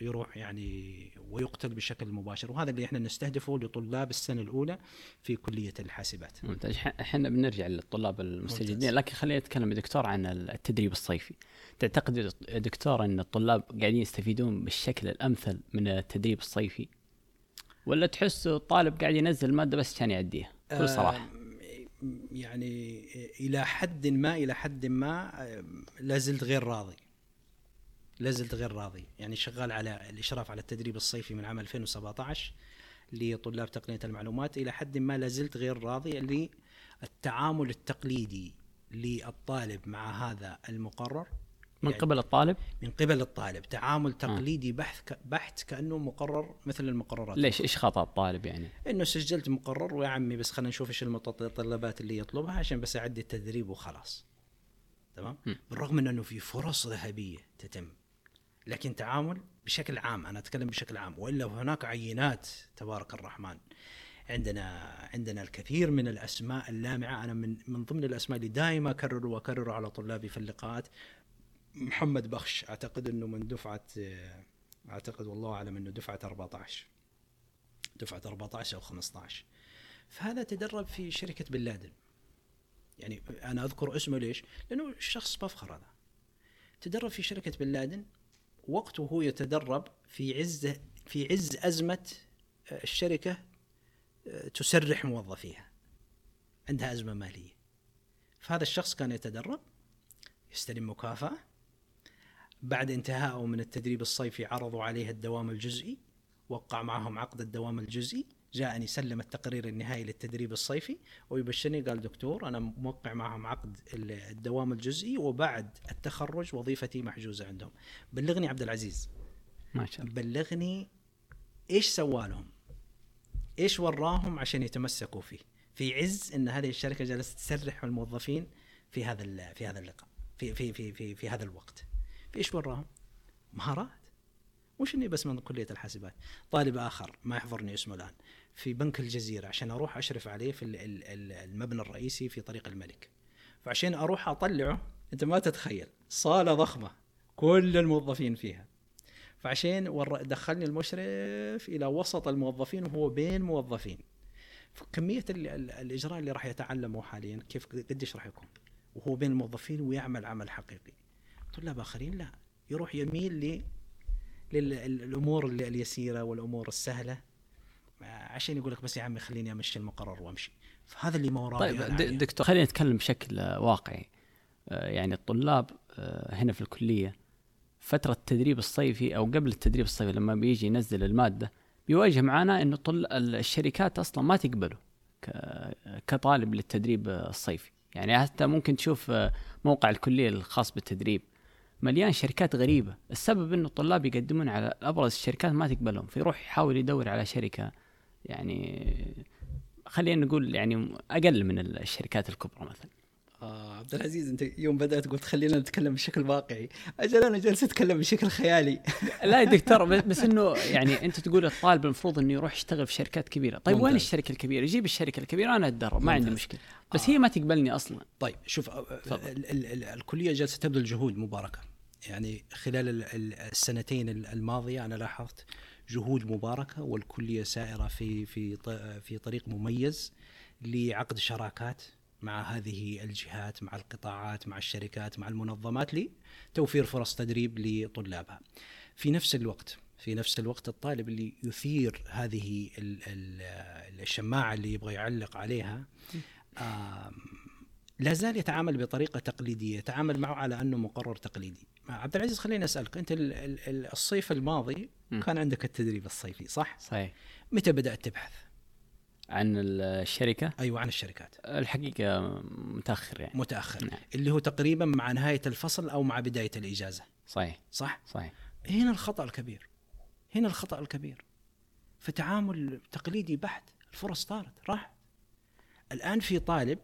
يروح يعني ويقتل بشكل مباشر. وهذا اللي احنا نستهدفه لطلاب السنة الأولى في كلية الحاسبات. ممتاز، احنا بنرجع للطلاب المستجدين، لكن خلينا نتكلم دكتور عن التدريب الصيفي. تعتقد دكتور أن الطلاب قاعدين يستفيدون بالشكل الأمثل من التدريب الصيفي، ولا تحس الطالب قاعد ينزل مادة بس كان يعديها؟ كل صراحة يعني إلى حد ما إلى حد ما لازلت غير راضي لازلت غير راضي يعني شغال على الإشراف على التدريب الصيفي من عام ألفين وسبعة عشر لطلاب تقنية المعلومات. إلى حد ما لازلت غير راضي للتعامل التقليدي للطالب مع هذا المقرر من يعني قبل الطالب من قبل الطالب تعامل تقليدي آه. بحث بحث كأنه مقرر مثل المقررات. ليش ايش خطأ الطالب؟ يعني انه سجلت مقرر ويا عمي بس خلينا نشوف ايش المتطلبات اللي يطلبها عشان بس اعدي التدريب وخلاص. تمام، بالرغم من انه في فرص ذهبية تتم، لكن تعامل بشكل عام، انا اتكلم بشكل عام. والا هناك عينات تبارك الرحمن، عندنا عندنا الكثير من الاسماء اللامعة. انا من من ضمن الاسماء اللي دائما اكرر واكرر على طلابي في اللقاءات محمد بخش. أعتقد أنه من دفعة أعتقد والله أعلم أنه دفعة أربعة عشر دفعة أربعة عشر أو خمسة عشر. فهذا تدرب في شركة بن لادن، يعني أنا أذكر اسمه ليش؟ لأنه الشخص بفخر هذا تدرب في شركة بن لادن وقته هو يتدرب في عز في عز أزمة الشركة تسرح موظفيها، عندها أزمة مالية. فهذا الشخص كان يتدرب يستلم مكافأة، بعد انتهائه من التدريب الصيفي عرضوا عليه الدوام الجزئي، وقع معهم عقد الدوام الجزئي. جاءني سلم التقرير النهائي للتدريب الصيفي ويبشرني قال دكتور أنا موقع معهم عقد الدوام الجزئي وبعد التخرج وظيفتي محجوزة عندهم. بلغني عبد العزيز ما شاء الله، بلغني إيش سوالهم، إيش وراهم عشان يتمسكوا فيه في عز إن هذه الشركة جالسة تسرح الموظفين في هذا في هذا اللقاء في في في في في هذا الوقت. إيش وراهم؟ مهارات. مش إني بس من كلية الحاسبات، طالب آخر ما يحضرني اسمه الآن في بنك الجزيرة عشان أروح أشرف عليه في المبنى الرئيسي في طريق الملك، فعشان أروح أطلعه أنت ما تتخيل صالة ضخمة كل الموظفين فيها، فعشان دخلني المشرف إلى وسط الموظفين وهو بين موظفين. كمية الإجراء اللي راح يتعلمه حاليا كيف قديش راح يكون وهو بين الموظفين ويعمل عمل حقيقي. طلاب آخرين لا، يروح يميل للأمور اليسيرة والأمور السهلة عشان يقولك بس يا عمي خليني أمشي المقرر وأمشي، فهذا اللي ما وراه. طيب دكتور خلينا نتكلم بشكل واقعي، يعني الطلاب هنا في الكلية فترة التدريب الصيفي أو قبل التدريب الصيفي لما بيجي ينزل المادة بيواجه معنا أنه الشركات أصلا ما تقبله كطالب للتدريب الصيفي. يعني حتى ممكن تشوف موقع الكلية الخاص بالتدريب مليان شركات غريبة، السبب أنه الطلاب يقدمون على أبرز الشركات ما تقبلهم، فيروح يحاول يدور على شركة يعني خلينا نقول يعني أقل من الشركات الكبرى مثلا. آه عبد العزيز أنت يوم بدأت قلت خلينا نتكلم بشكل واقعي، أجل أنا جالس أتكلم بشكل خيالي. لا يا دكتور بس أنه يعني أنت تقول الطالب المفروض أنه يروح يشتغل في شركات كبيرة. طيب ممتاز. وين الشركة الكبيرة؟ جيب الشركة الكبيرة أنا أتدرب ما عندي مشكلة، بس آه. هي ما تقبلني أصلا. طيب شوف ال- ال- ال- الكلية جالسة تبذل جهود مباركة، يعني خلال السنتين الماضية أنا لاحظت جهود مباركة والكلية سائرة في في في طريق مميز لعقد شراكات مع هذه الجهات مع القطاعات مع الشركات مع المنظمات لتوفير فرص تدريب لطلابها. في نفس الوقت في نفس الوقت الطالب اللي يثير هذه الشماعة اللي يبغى يعلق عليها لازال يتعامل بطريقة تقليدية، يتعامل معه على أنه مقرر تقليدي. عبد العزيز خليني أسألك أنت الصيف الماضي كان عندك التدريب الصيفي صح؟ صحيح. متى بدأت تبحث؟ عن الشركة؟ أيوة عن الشركات. الحقيقة متأخر يعني. متأخر. نعم. اللي هو تقريبا مع نهاية الفصل أو مع بداية الإجازة. صحيح. صح؟ صحيح. هنا الخطأ الكبير. هنا الخطأ الكبير. فتعامل تقليدي بحت، الفرص طارت راح. الآن في طالب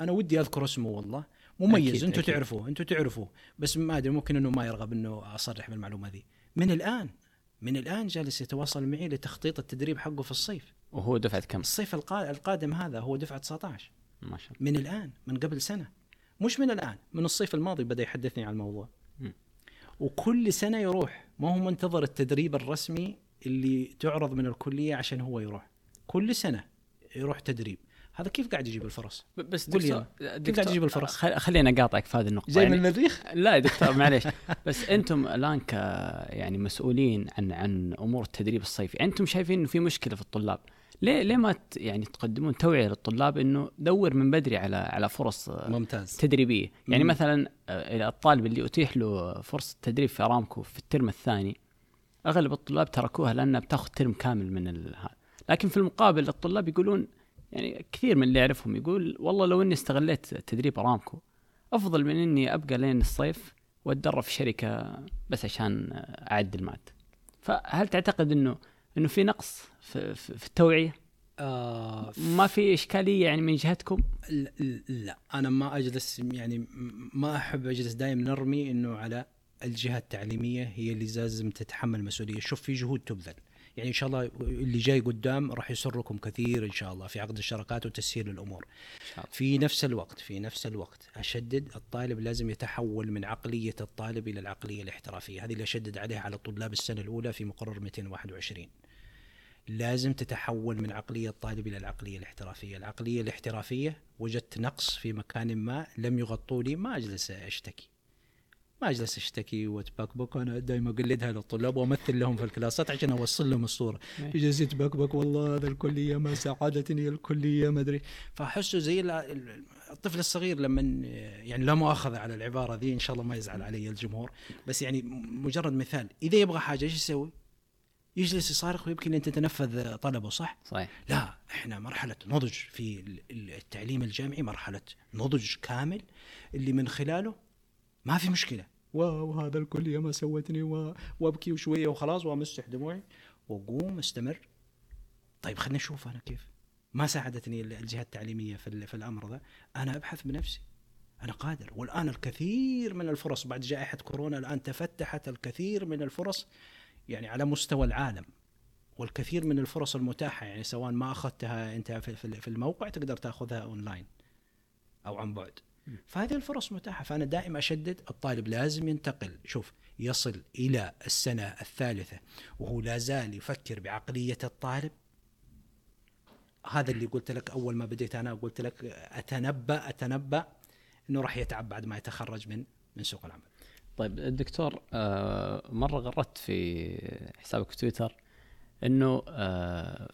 أنا ودي أذكر اسمه والله مميز، أنتوا تعرفوه أنتوا تعرفوه بس ما أدري ممكن أنه ما يرغب أنه أصرح بالمعلومة ذي. من الآن من الآن جالس يتواصل معي لتخطيط التدريب حقه في الصيف. وهو دفعة كم؟ الصيف القادم هذا هو دفعة تسعة عشر. ما شاء الله. من الآن، من قبل سنة، مش من الآن، من الصيف الماضي بدأ يحدثني عن الموضوع. م. وكل سنة يروح، ما هو منتظر التدريب الرسمي اللي تعرض من الكلية عشان هو يروح. كل سنة يروح تدريب. هذا كيف قاعد يجيب الفرص؟ بس دكتور كيف قاعد يجيب الفرص؟ خلينا نقاطعك في هذه النقطة. زي من المريخ؟ يعني لا يا دكتور معليش بس أنتم الآن ك يعني مسؤولين عن عن أمور التدريب الصيفي، أنتم شايفين إنه في مشكلة في الطلاب، ليه ليه ما يعني تقدمون توعية للطلاب إنه دور من بدري على على فرص ممتاز تدريبية؟ يعني مم. مثلا الطالب اللي أتيح له فرصة تدريب في أرامكو في الترم الثاني أغلب الطلاب تركوها لأنها بتاخذ ترم كامل من هذا، لكن في المقابل الطلاب يقولون يعني كثير من اللي أعرفهم يقول والله لو إني استغليت تدريب أرامكو أفضل من إني أبقى لين الصيف وأتدرب في شركة بس عشان أعدل المادة. فهل تعتقد إنه إنه في نقص في في التوعية؟ آه ما في إشكالية يعني من جهتكم؟ لا أنا ما أجلس يعني ما أحب أجلس دائما نرمي إنه على الجهة التعليمية هي اللي لازم تتحمل مسؤولية. شوف في جهود تبذل، يعني إن شاء الله اللي جاي قدام راح يسركم كثير إن شاء الله في عقد الشراكات وتسهيل الأمور. في نفس الوقت في نفس الوقت أشدد الطالب لازم يتحول من عقلية الطالب إلى العقلية الاحترافية، هذه اللي أشدد عليها على الطلاب السنة الأولى في مقرر مئتين وواحد وعشرين. لازم تتحول من عقلية الطالب إلى العقلية الاحترافية. العقلية الاحترافية وجدت نقص في مكان ما لم يغطوا لي، ما أجلس أشتكي ما أجلس أشتكي وتبكبك، أنا دائما أقلدها للطلاب وأمثل لهم في الكلاسات عشان أوصل لهم الصورة. جالس يتبكبك والله هذا الكلية ما ساعدتني الكلية ما أدري، فأحسه زي الطفل الصغير لما يعني لا مؤاخذة على العبارة ذي إن شاء الله ما يزعل علي الجمهور، بس يعني مجرد مثال، إذا يبغى حاجة إيش يسوي؟ يجلس يصارخ ويمكن أن تتنفذ طلبه، صح؟ صحيح. لا، إحنا مرحلة نضج في التعليم الجامعي، مرحلة نضج كامل اللي من خلاله ما في مشكلة، وهذا الكلية ما سوتني، وابكي وشوية وخلاص وامسح دموعي وقوم استمر. طيب خلنا نشوف أنا كيف. ما ساعدتني الجهات التعليمية في الأمر ذا، أنا أبحث بنفسي، أنا قادر. والآن الكثير من الفرص بعد جائحة كورونا، الآن تفتحت الكثير من الفرص يعني على مستوى العالم، والكثير من الفرص المتاحة يعني سواء ما أخذتها أنت في الموقع تقدر تأخذها أونلاين أو عن بعد، فهذه الفرص متاحة. فأنا دائما أشدد الطالب لازم ينتقل، شوف يصل إلى السنة الثالثة وهو لازال يفكر بعقلية الطالب. هذا اللي قلت لك أول ما بديت، أنا قلت لك أتنبأ أتنبأ أنه راح يتعب بعد ما يتخرج من من سوق العمل. طيب الدكتور، مرة غردت في حسابك في تويتر أنه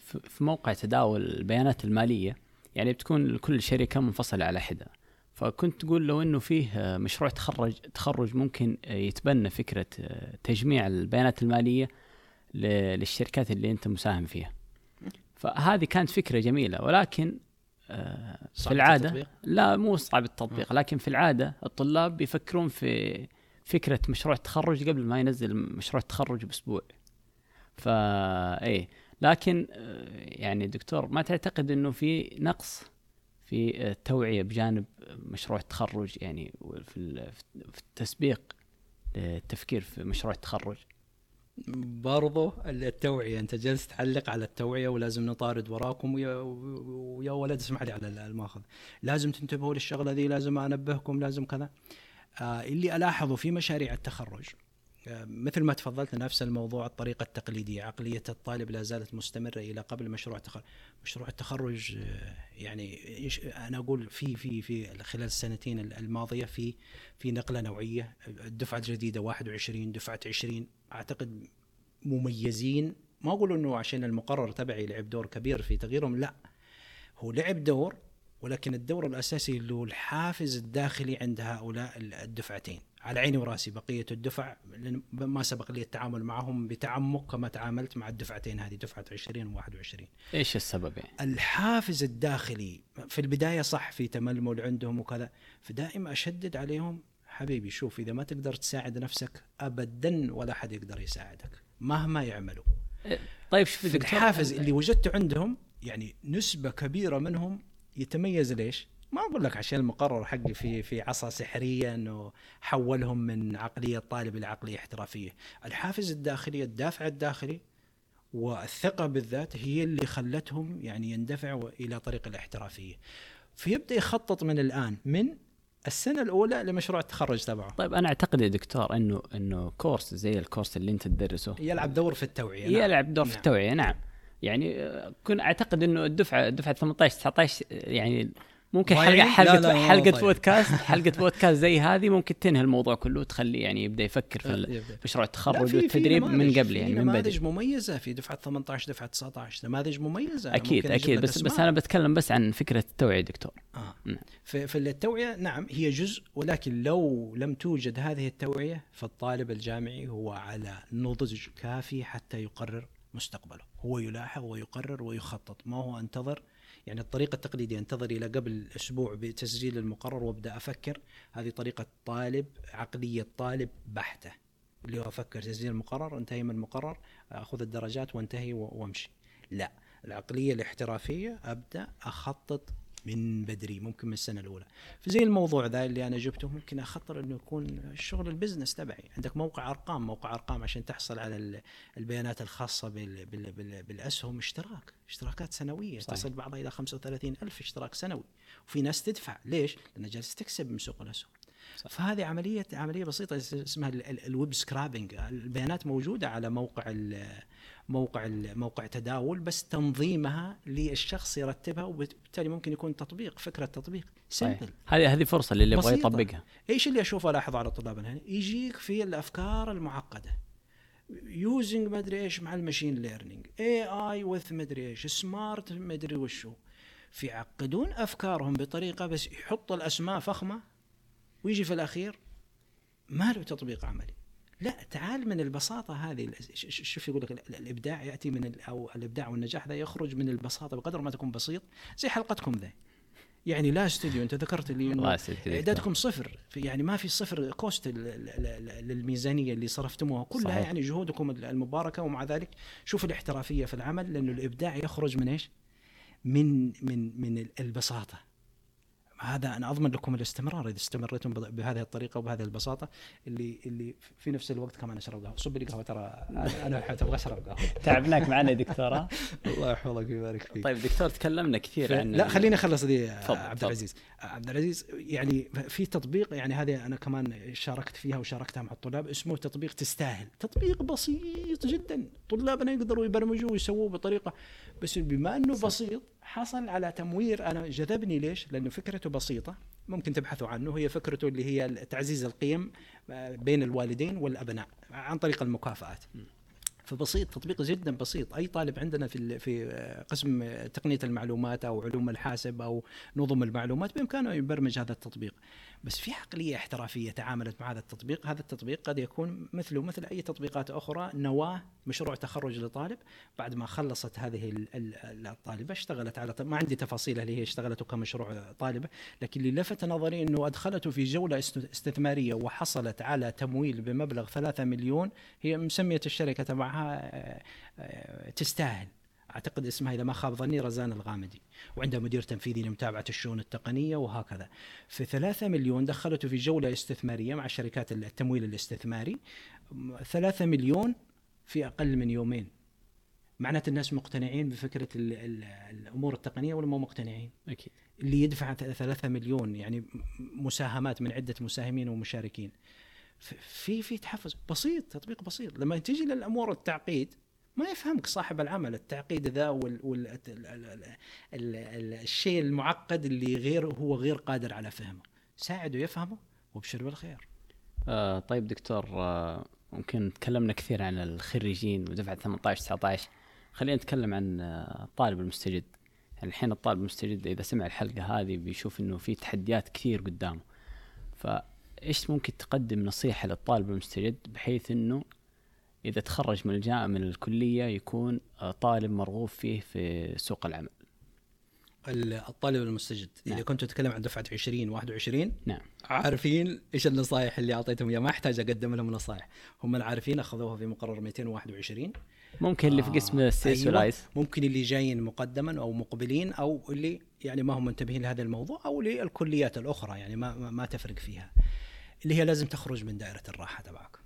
في موقع تداول البيانات المالية يعني بتكون كل شركة منفصلة على حدة، فكنت تقول لو أنه فيه مشروع تخرج تخرج ممكن يتبنى فكرة تجميع البيانات المالية للشركات اللي أنت مساهم فيها، فهذه كانت فكرة جميلة، ولكن في العادة التطبيق. لا مو صعب التطبيق، لكن في العادة الطلاب يفكرون في فكرة مشروع التخرج قبل ما ينزل مشروع التخرج بأسبوع. فا إيه، لكن يعني دكتور ما تعتقد إنه في نقص في التوعية بجانب مشروع التخرج، يعني في في التسبيق للتفكير في مشروع التخرج؟ برضو التوعية، أنت جلست تعلق على التوعية ولازم نطارد وراكم، ويا, ويا ولد اسمح لي على الماخذ، لازم تنتبهوا للشغلة ذي، لازم أنبهكم، لازم كذا. آه اللي ألاحظه في مشاريع التخرج آه مثل ما تفضلت، نفس الموضوع، الطريقة التقليدية، عقلية الطالب لا زالت مستمرة إلى قبل مشروع التخرج. مشروع التخرج آه يعني أنا أقول في في في خلال السنتين الماضية في في نقلة نوعية. الدفعة الجديدة واحد وعشرين، دفعة عشرين أعتقد مميزين. ما أقول إنه عشان المقرر تبعي لعب دور كبير في تغييرهم، لا هو لعب دور، ولكن الدور الأساسي اللي هو الحافز الداخلي عند هؤلاء الدفعتين. على عيني وراسي بقية الدفع، ما سبق لي التعامل معهم بتعمق كما تعاملت مع الدفعتين هذه، دفعة عشرين وواحد وعشرين. إيش السبب يعني؟ الحافز الداخلي في البداية صح في تململ عندهم وكذا، فدائما أشدد عليهم حبيبي شوف، إذا ما تقدر تساعد نفسك أبدا ولا حد يقدر يساعدك مهما يعملوا. طيب شوف الحافز اللي وجدته عندهم، يعني نسبة كبيرة منهم يتميز. ليش؟ ما أقول لك عشان المقرر حقي في في عصا سحرية إنه حولهم من عقلية طالب إلى عقلية احترافية. الحافز الداخلي، الدافع الداخلي والثقة بالذات هي اللي خلتهم يعني يندفعوا إلى طريق الاحترافية. فيبدأ يخطط من الآن، من السنة الأولى لمشروع التخرج تبعه. طيب أنا أعتقد يا دكتور إنه إنه كورس زي الكورس اللي أنت تدرسه يلعب دور في التوعية. نعم. يلعب دور في التوعية، نعم. يعني كنت أعتقد إنه الدفعة دفعة ثمانية عشر تسعة عشر يعني ممكن حلقة حلقة, لا لا حلقة بودكاست حلقة بودكاست زي هذه ممكن تنهي الموضوع كله، تخليه يعني يبدأ يفكر في مشروع التخرج والتدريب من قبل، يعني من بدري. نماذج مميزة في دفعة ثمانية عشر دفعة تسعة عشر، نماذج مميزة أكيد أكيد. بس بس أنا بتكلم بس عن فكرة التوعية دكتور. آه. نعم. في التوعية نعم هي جزء، ولكن لو لم توجد هذه التوعية فالطالب الجامعي هو على نضج كافي حتى يقرر مستقبله، هو يلاحظ ويقرر ويخطط، ما هو انتظر يعني الطريقة التقليدية انتظر إلى قبل أسبوع بتسجيل المقرر وابدأ أفكر. هذه طريقة طالب، عقلية طالب بحتة، اللي هو أفكر تسجيل المقرر، انتهي من المقرر أخذ الدرجات وانتهي وامشي. لا، العقلية الاحترافية أبدأ أخطط من بدري، ممكن من السنة الأولى. فزي الموضوع ذا اللي أنا جبته ممكن أخطر أنه يكون الشغل البزنس تبعي، عندك موقع أرقام، موقع أرقام عشان تحصل على البيانات الخاصة بال بال بال بالأسهم، اشتراك اشتراكات سنوية. صحيح. تصل بعضها إلى خمسة وثلاثين ألف اشتراك سنوي، وفي ناس تدفع. ليش؟ لأنها جالسة تكسب من سوق الأسهم. صحيح. فهذه عملية عملية بسيطة اسمها الويب سكرابينج، البيانات موجودة على موقع ال موقع موقع تداول، بس تنظيمها للشخص يرتبها، وبالتالي ممكن يكون تطبيق، فكرة تطبيق سيمبل. هذه هذه فرصة للي يبغى يطبقها. ايش اللي اشوفه الاحظه على الطلاب هنا، يجيك في الافكار المعقدة، يوزنج ما ادري ايش مع الماشين ليرنينج، اي اي وذ ما ادري ايش، سمارت ما ادري وشو، فيعقدون أفكارهم بطريقة بس يحط الأسماء فخمة ويجي في الأخير ما له تطبيق عملي. لا، تعال من البساطة هذه. شوف يقول لك الإبداع يأتي من ال أو الإبداع والنجاح ذا يخرج من البساطة بقدر ما تكون بسيط. زي حلقتكم ذا يعني لا استوديو، أنت ذكرت لي إعدادكم صفر، يعني ما في صفر كوست للميزانية اللي صرفتموها كلها. صحيح. يعني جهودكم المباركة، ومع ذلك شوف الاحترافية في العمل، لأنه الإبداع يخرج من إيش؟ من من من البساطة. هذا أنا أضمن لكم الاستمرار إذا استمرتم بهذه الطريقة وبهذه البساطة اللي اللي في نفس الوقت كمان أشرب قهوة. صب لي قهوة، ترى أنا حتى أبغى أشرب قهوة. تعبناك معنا دكتورة. الله يحفظك ويبارك فيك. طيب دكتور، تكلمنا كثير ف... عن لا خليني أخلص دي. عبد العزيز عبد العزيز يعني في تطبيق، يعني هذه أنا كمان شاركت فيها وشاركتها مع الطلاب، اسمه تطبيق تستاهل. تطبيق بسيط جدا، طلابنا يقدروا يبرمجوه ويسووه بطريقة، بس بما أنه بسيط حصل على تموير. أنا جذبني ليش؟ لأنه فكرته بسيطة، ممكن تبحثوا عنه. هي فكرته اللي هي تعزيز القيم بين الوالدين والأبناء عن طريق المكافآت. فبسيط، تطبيق جدا بسيط. أي طالب عندنا في في قسم تقنية المعلومات أو علوم الحاسب أو نظم المعلومات بإمكانه يبرمج هذا التطبيق. بس في عقلية احترافية تعاملت مع هذا التطبيق. هذا التطبيق قد يكون مثله مثل أي تطبيقات أخرى، نواة مشروع تخرج لطالب. بعد ما خلصت هذه الطالبة اشتغلت على، ما عندي تفاصيل اللي هي اشتغلته كمشروع طالبة، لكن اللي لفت نظري أنه أدخلته في جولة استثمارية وحصلت على تمويل بمبلغ ثلاثة مليون. هي مسمية الشركة تبعها تستاهل، أعتقد اسمها إذا ما خاب ظني رزان الغامدي، وعندها مدير تنفيذي لمتابعة الشؤون التقنية وهكذا. في ثلاثة مليون دخلته في جولة استثمارية مع شركات التمويل الاستثماري، ثلاثة مليون في أقل من يومين. معناته الناس مقتنعين بفكرة ال ال الأمور التقنية ولا مو مقتنعين؟ أكيد. اللي يدفع ثلاثة مليون يعني مساهمات من عدة مساهمين ومشاركين، في في تحفز بسيط، تطبيق بسيط. لما تيجي للأمور التعقيد ما يفهمك صاحب العمل، التعقيد ذا والشيء المعقد اللي غير هو غير قادر على فهمه. ساعده يفهمه وبشر بالخير. آه طيب دكتور، آه ممكن تكلمنا كثير عن الخريجين ودفعة ثمانية عشر تسعة عشر، خلينا نتكلم عن الطالب المستجد. يعني الحين الطالب المستجد إذا سمع الحلقة هذه بيشوف إنه في تحديات كثير قدامه، فإيش ممكن تقدم نصيحة للطالب المستجد بحيث إنه إذا تخرج من الجامعة من الكلية يكون طالب مرغوب فيه في سوق العمل؟ الطالب المستجد. نعم. إذا كنت تتكلم عن دفعة عشرين واحد وعشرين، نعم، عارفين إيش النصائح اللي أعطيتهم يا ما أحتاج أقدم لهم نصائح، هم العارفين أخذوها في مقرر مئتين وواحد وعشرين. ممكن اللي آه. في قسم السيس والعيس، ممكن اللي جايين مقدما أو مقبلين، أو اللي يعني ما هم منتبهين لهذا الموضوع، أو للكليات الأخرى يعني ما ما تفرق فيها. اللي هي لازم تخرج من دائرة الراحة تبعك.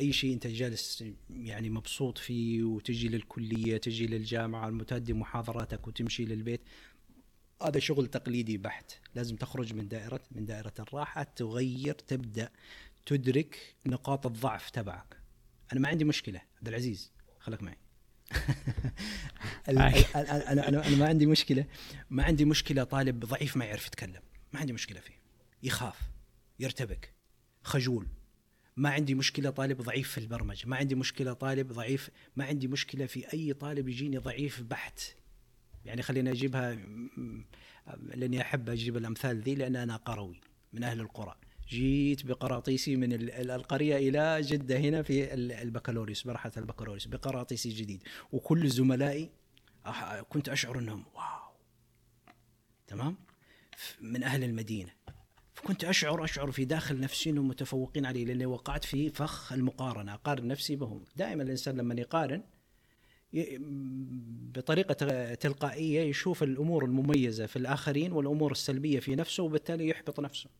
أي شيء أنت جالس يعني مبسوط فيه، وتجي للكلية تجي للجامعة المتأدي محاضراتك وتمشي للبيت، هذا شغل تقليدي بحت. لازم تخرج من دائرة من دائرة الراحة، تغير، تبدأ تدرك نقاط الضعف تبعك. أنا ما عندي مشكلة عبد العزيز، خلك معي. أنا أنا أنا ما عندي مشكلة ما عندي مشكلة طالب ضعيف ما يعرف يتكلم، ما عندي مشكلة فيه، يخاف، يرتبك، خجول. ما عندي مشكلة طالب ضعيف في البرمجة، ما عندي مشكلة طالب ضعيف، ما عندي مشكلة في أي طالب يجيني ضعيف بحت. يعني خلينا أجيبها لأني أحب أجيب الأمثال ذي، لأن أنا قروي من أهل القرى، جيت بقراطيسي من القرية إلى جدة هنا في البكالوريوس، مرحلة البكالوريوس بقراطيسي جديد، وكل زملائي كنت أشعر أنهم واو تمام من أهل المدينة، كنت أشعر أشعر في داخل نفسي أنهم متفوقين علي، لأني وقعت في فخ المقارنة، أقارن نفسي بهم دائما. الإنسان لما يقارن بطريقة تلقائية يشوف الأمور المميزة في الآخرين والأمور السلبية في نفسه، وبالتالي يحبط نفسه.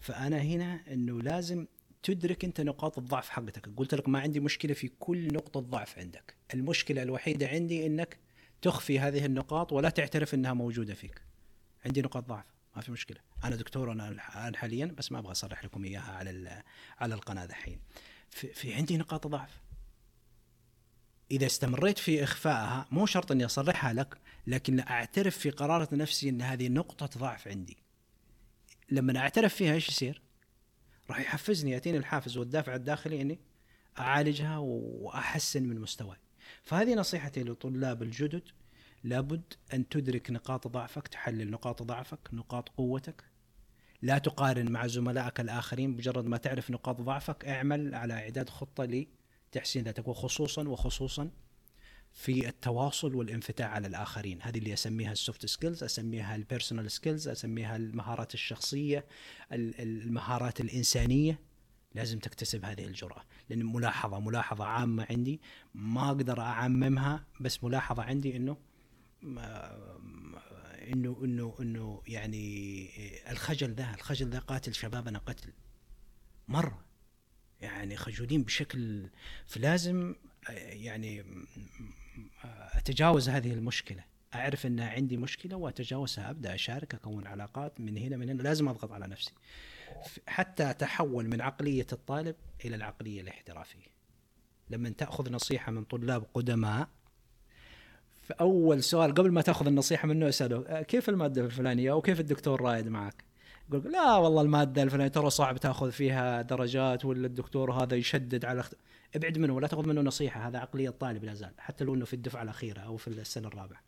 فأنا هنا أنه لازم تدرك أنت نقاط الضعف حقتك. قلت لك ما عندي مشكلة في كل نقطة ضعف عندك، المشكلة الوحيدة عندي أنك تخفي هذه النقاط ولا تعترف أنها موجودة فيك. عندي نقاط ضعف، ما في مشكلة، أنا دكتور أنا حاليا، بس ما أبغى أصرح لكم إياها على على القناة الحين. في, في عندي نقاط ضعف، إذا استمريت في إخفائها مو شرط أني أصرحها لك، لكن أعترف في قرارة نفسي أن هذه نقطة ضعف عندي. لما أعترف فيها إيش يصير؟ راح يحفزني، يأتيني الحافز والدافع الداخلي أني أعالجها وأحسن من مستواي. فهذه نصيحتي لطلاب الجدد، لابد أن تدرك نقاط ضعفك، تحلل نقاط ضعفك، نقاط قوتك. لا تقارن مع زملائك الآخرين، بجرد ما تعرف نقاط ضعفك اعمل على إعداد خطة لتحسين ذاتك، وخصوصا وخصوصا في التواصل والانفتاح على الآخرين. هذه اللي أسميها السوفت سكيلز، أسميها البيرسونال سكيلز، أسميها المهارات الشخصية، المهارات الإنسانية. لازم تكتسب هذه الجرأة. لأن ملاحظة ملاحظة عامة عندي، ما أقدر أعممها، بس ملاحظة عندي إنه إنه إنه إنه يعني الخجل ده الخجل ده قاتل شبابنا قتل مرة، يعني خجولين بشكل. فلازم يعني أتجاوز هذه المشكلة، أعرف أن عندي مشكلة وأتجاوزها، أبدأ أشارك، أكون علاقات من هنا من هنا. لازم أضغط على نفسي حتى أتحول من عقلية الطالب إلى العقلية الاحترافية. لما تأخذ نصيحة من طلاب قدماء، فأول سؤال قبل ما تأخذ النصيحة منه أسأله كيف المادة الفلانية أو كيف الدكتور رائد معك؟ يقول لا والله المادة الفلانية ترى صعب تأخذ فيها درجات، ولا الدكتور هذا يشدد على اخت... ابعد منه ولا تأخذ منه نصيحة. هذا عقلية الطالب لا زال، حتى لو أنه في الدفعة الأخيرة أو في السنة الرابعة.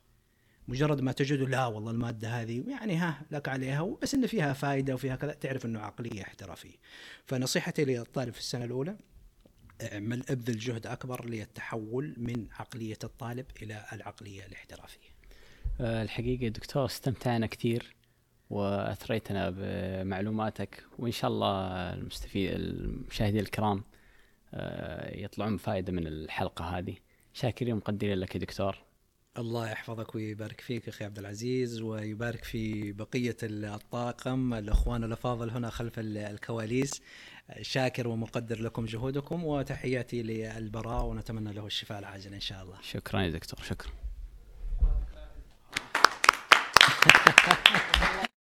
مجرد ما تجده لا والله المادة هذه يعني ها لك عليها، بس إن فيها فائدة وفيها كذا، تعرف إنه عقلية احترافية. فنصيحتي للطالب في السنة الأولى، اعمل ابذل جهد أكبر للتحول من عقلية الطالب إلى العقلية الاحترافية. الحقيقة دكتور استمتعنا كثير وأثريتنا بمعلوماتك، وإن شاء الله المستفيد المشاهدين الكرام يطلعون فائدة من الحلقة هذه. شاكرين ومقدرين لك يا دكتور. الله يحفظك ويبارك فيك أخي عبد العزيز، ويبارك في بقية الطاقم الأخوان الأفاضل هنا خلف الكواليس. شاكر ومقدر لكم جهودكم، وتحياتي للبراء، ونتمنى له الشفاء العاجل إن شاء الله. شكرا يا دكتور، شكرا.